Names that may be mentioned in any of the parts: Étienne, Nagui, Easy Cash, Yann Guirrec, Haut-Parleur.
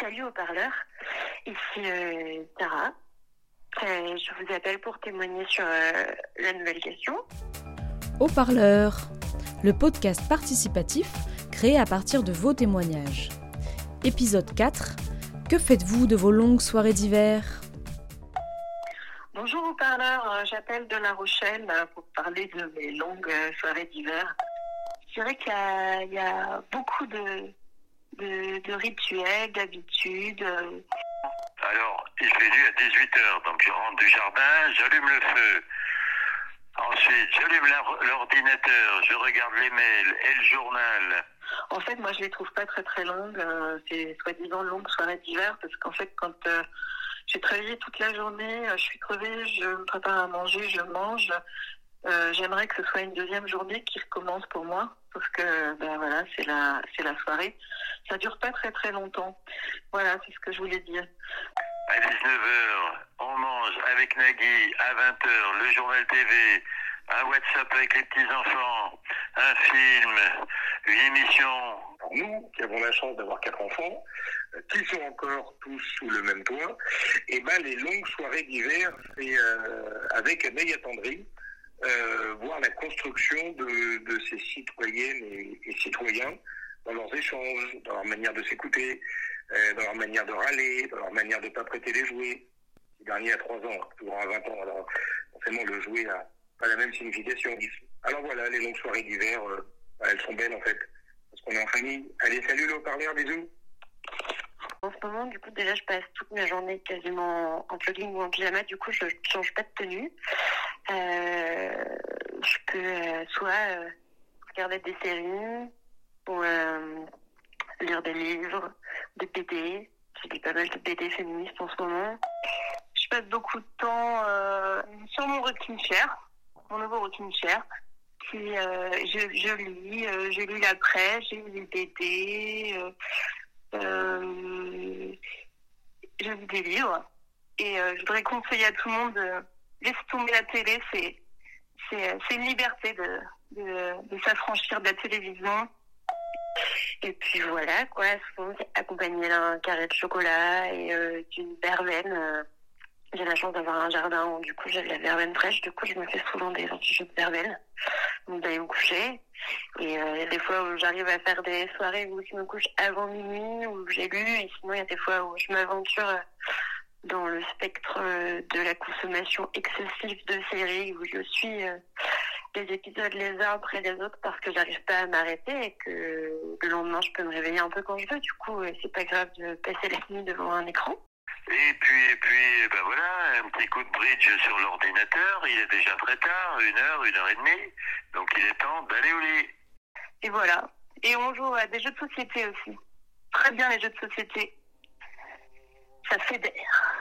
Salut Haut-Parleur, ici Sarah. Je vous appelle pour témoigner sur la nouvelle question. Haut-Parleur, le podcast participatif créé à partir de vos témoignages. Épisode 4, que faites-vous de vos longues soirées d'hiver ? Bonjour Haut-Parleur, j'appelle de La Rochelle pour parler de mes longues soirées d'hiver. C'est vrai qu'il y a beaucoup de rituels, d'habitudes. Alors, il fait nuit à 18h, donc je rentre du jardin, j'allume le feu. Ensuite, j'allume l'ordinateur, je regarde les mails et le journal. En fait, moi, je les trouve pas très très longues, ces soi-disant longues soirées d'hiver, parce qu'en fait, quand j'ai travaillé toute la journée, je suis crevée, je me prépare à manger, je mange. J'aimerais que ce soit une deuxième journée qui recommence pour moi, parce que voilà, c'est la soirée. Ça dure pas très très longtemps. Voilà, c'est ce que je voulais dire. À 19h, on mange avec Nagui. À 20h, le journal TV, un WhatsApp avec les petits-enfants, un film, une émission. Nous, qui avons la chance d'avoir 4 enfants, qui sont encore tous sous le même toit, et ben les longues soirées d'hiver, c'est avec Amélie Attendri, voir la construction de ces citoyennes et citoyens dans leurs échanges, dans leur manière de s'écouter, dans leur manière de râler, dans leur manière de ne pas prêter les jouets. Le dernier a 3 ans, toujours à 20 ans, alors forcément le jouet n'a pas la même signification. Alors voilà, les longues soirées d'hiver, elles sont belles en fait, parce qu'on est en famille. Allez, salut le haut-parleur, bisous. En ce moment, du coup, déjà, je passe toute ma journée quasiment en jogging ou en pyjama. Du coup, je ne change pas de tenue. Je peux soit regarder des séries ou lire des livres, des BD. Je lis pas mal de BD féministes en ce moment. Je passe beaucoup de temps sur mon rocking chair, mon nouveau rocking chair. Puis je lis la presse, je lis des BD. Je lis des livres et je voudrais conseiller à tout le monde de laisser tomber la télé. C'est une liberté de s'affranchir de la télévision, et puis voilà quoi, souvent accompagné d'un carré de chocolat et d'une verveine. J'ai la chance d'avoir un jardin où du coup j'ai de la verveine fraîche, du coup je me fais souvent des antichauds de verveine avant d'aller me coucher. Et des fois où j'arrive à faire des soirées où je me couche avant minuit, où j'ai lu, et sinon il y a des fois où je m'aventure dans le spectre de la consommation excessive de séries, où je suis les épisodes les uns après les autres parce que j'arrive pas à m'arrêter, et que le lendemain je peux me réveiller un peu quand je veux. Du coup c'est pas grave de passer la nuit devant un écran. Et puis, ben voilà, un petit coup de bridge sur l'ordinateur, il est déjà très tard, 1h, 1h30, donc il est temps d'aller au lit. Et voilà, et on joue à des jeux de société aussi. Très bien les jeux de société, ça fédère.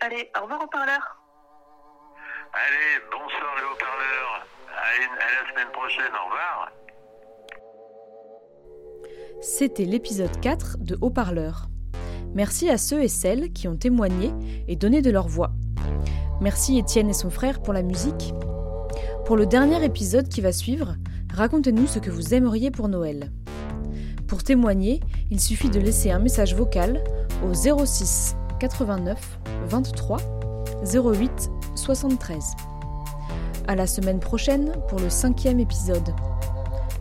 Allez, au revoir haut-parleur. Allez, bonsoir le haut-parleur, à la semaine prochaine, au revoir. C'était l'épisode 4 de Haut-Parleur. Merci à ceux et celles qui ont témoigné et donné de leur voix. Merci Étienne et son frère pour la musique. Pour le dernier épisode qui va suivre, racontez-nous ce que vous aimeriez pour Noël. Pour témoigner, il suffit de laisser un message vocal au 06 89 23 08 73. À la semaine prochaine pour le 5e épisode.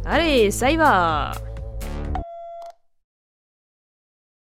Allez, ça y va!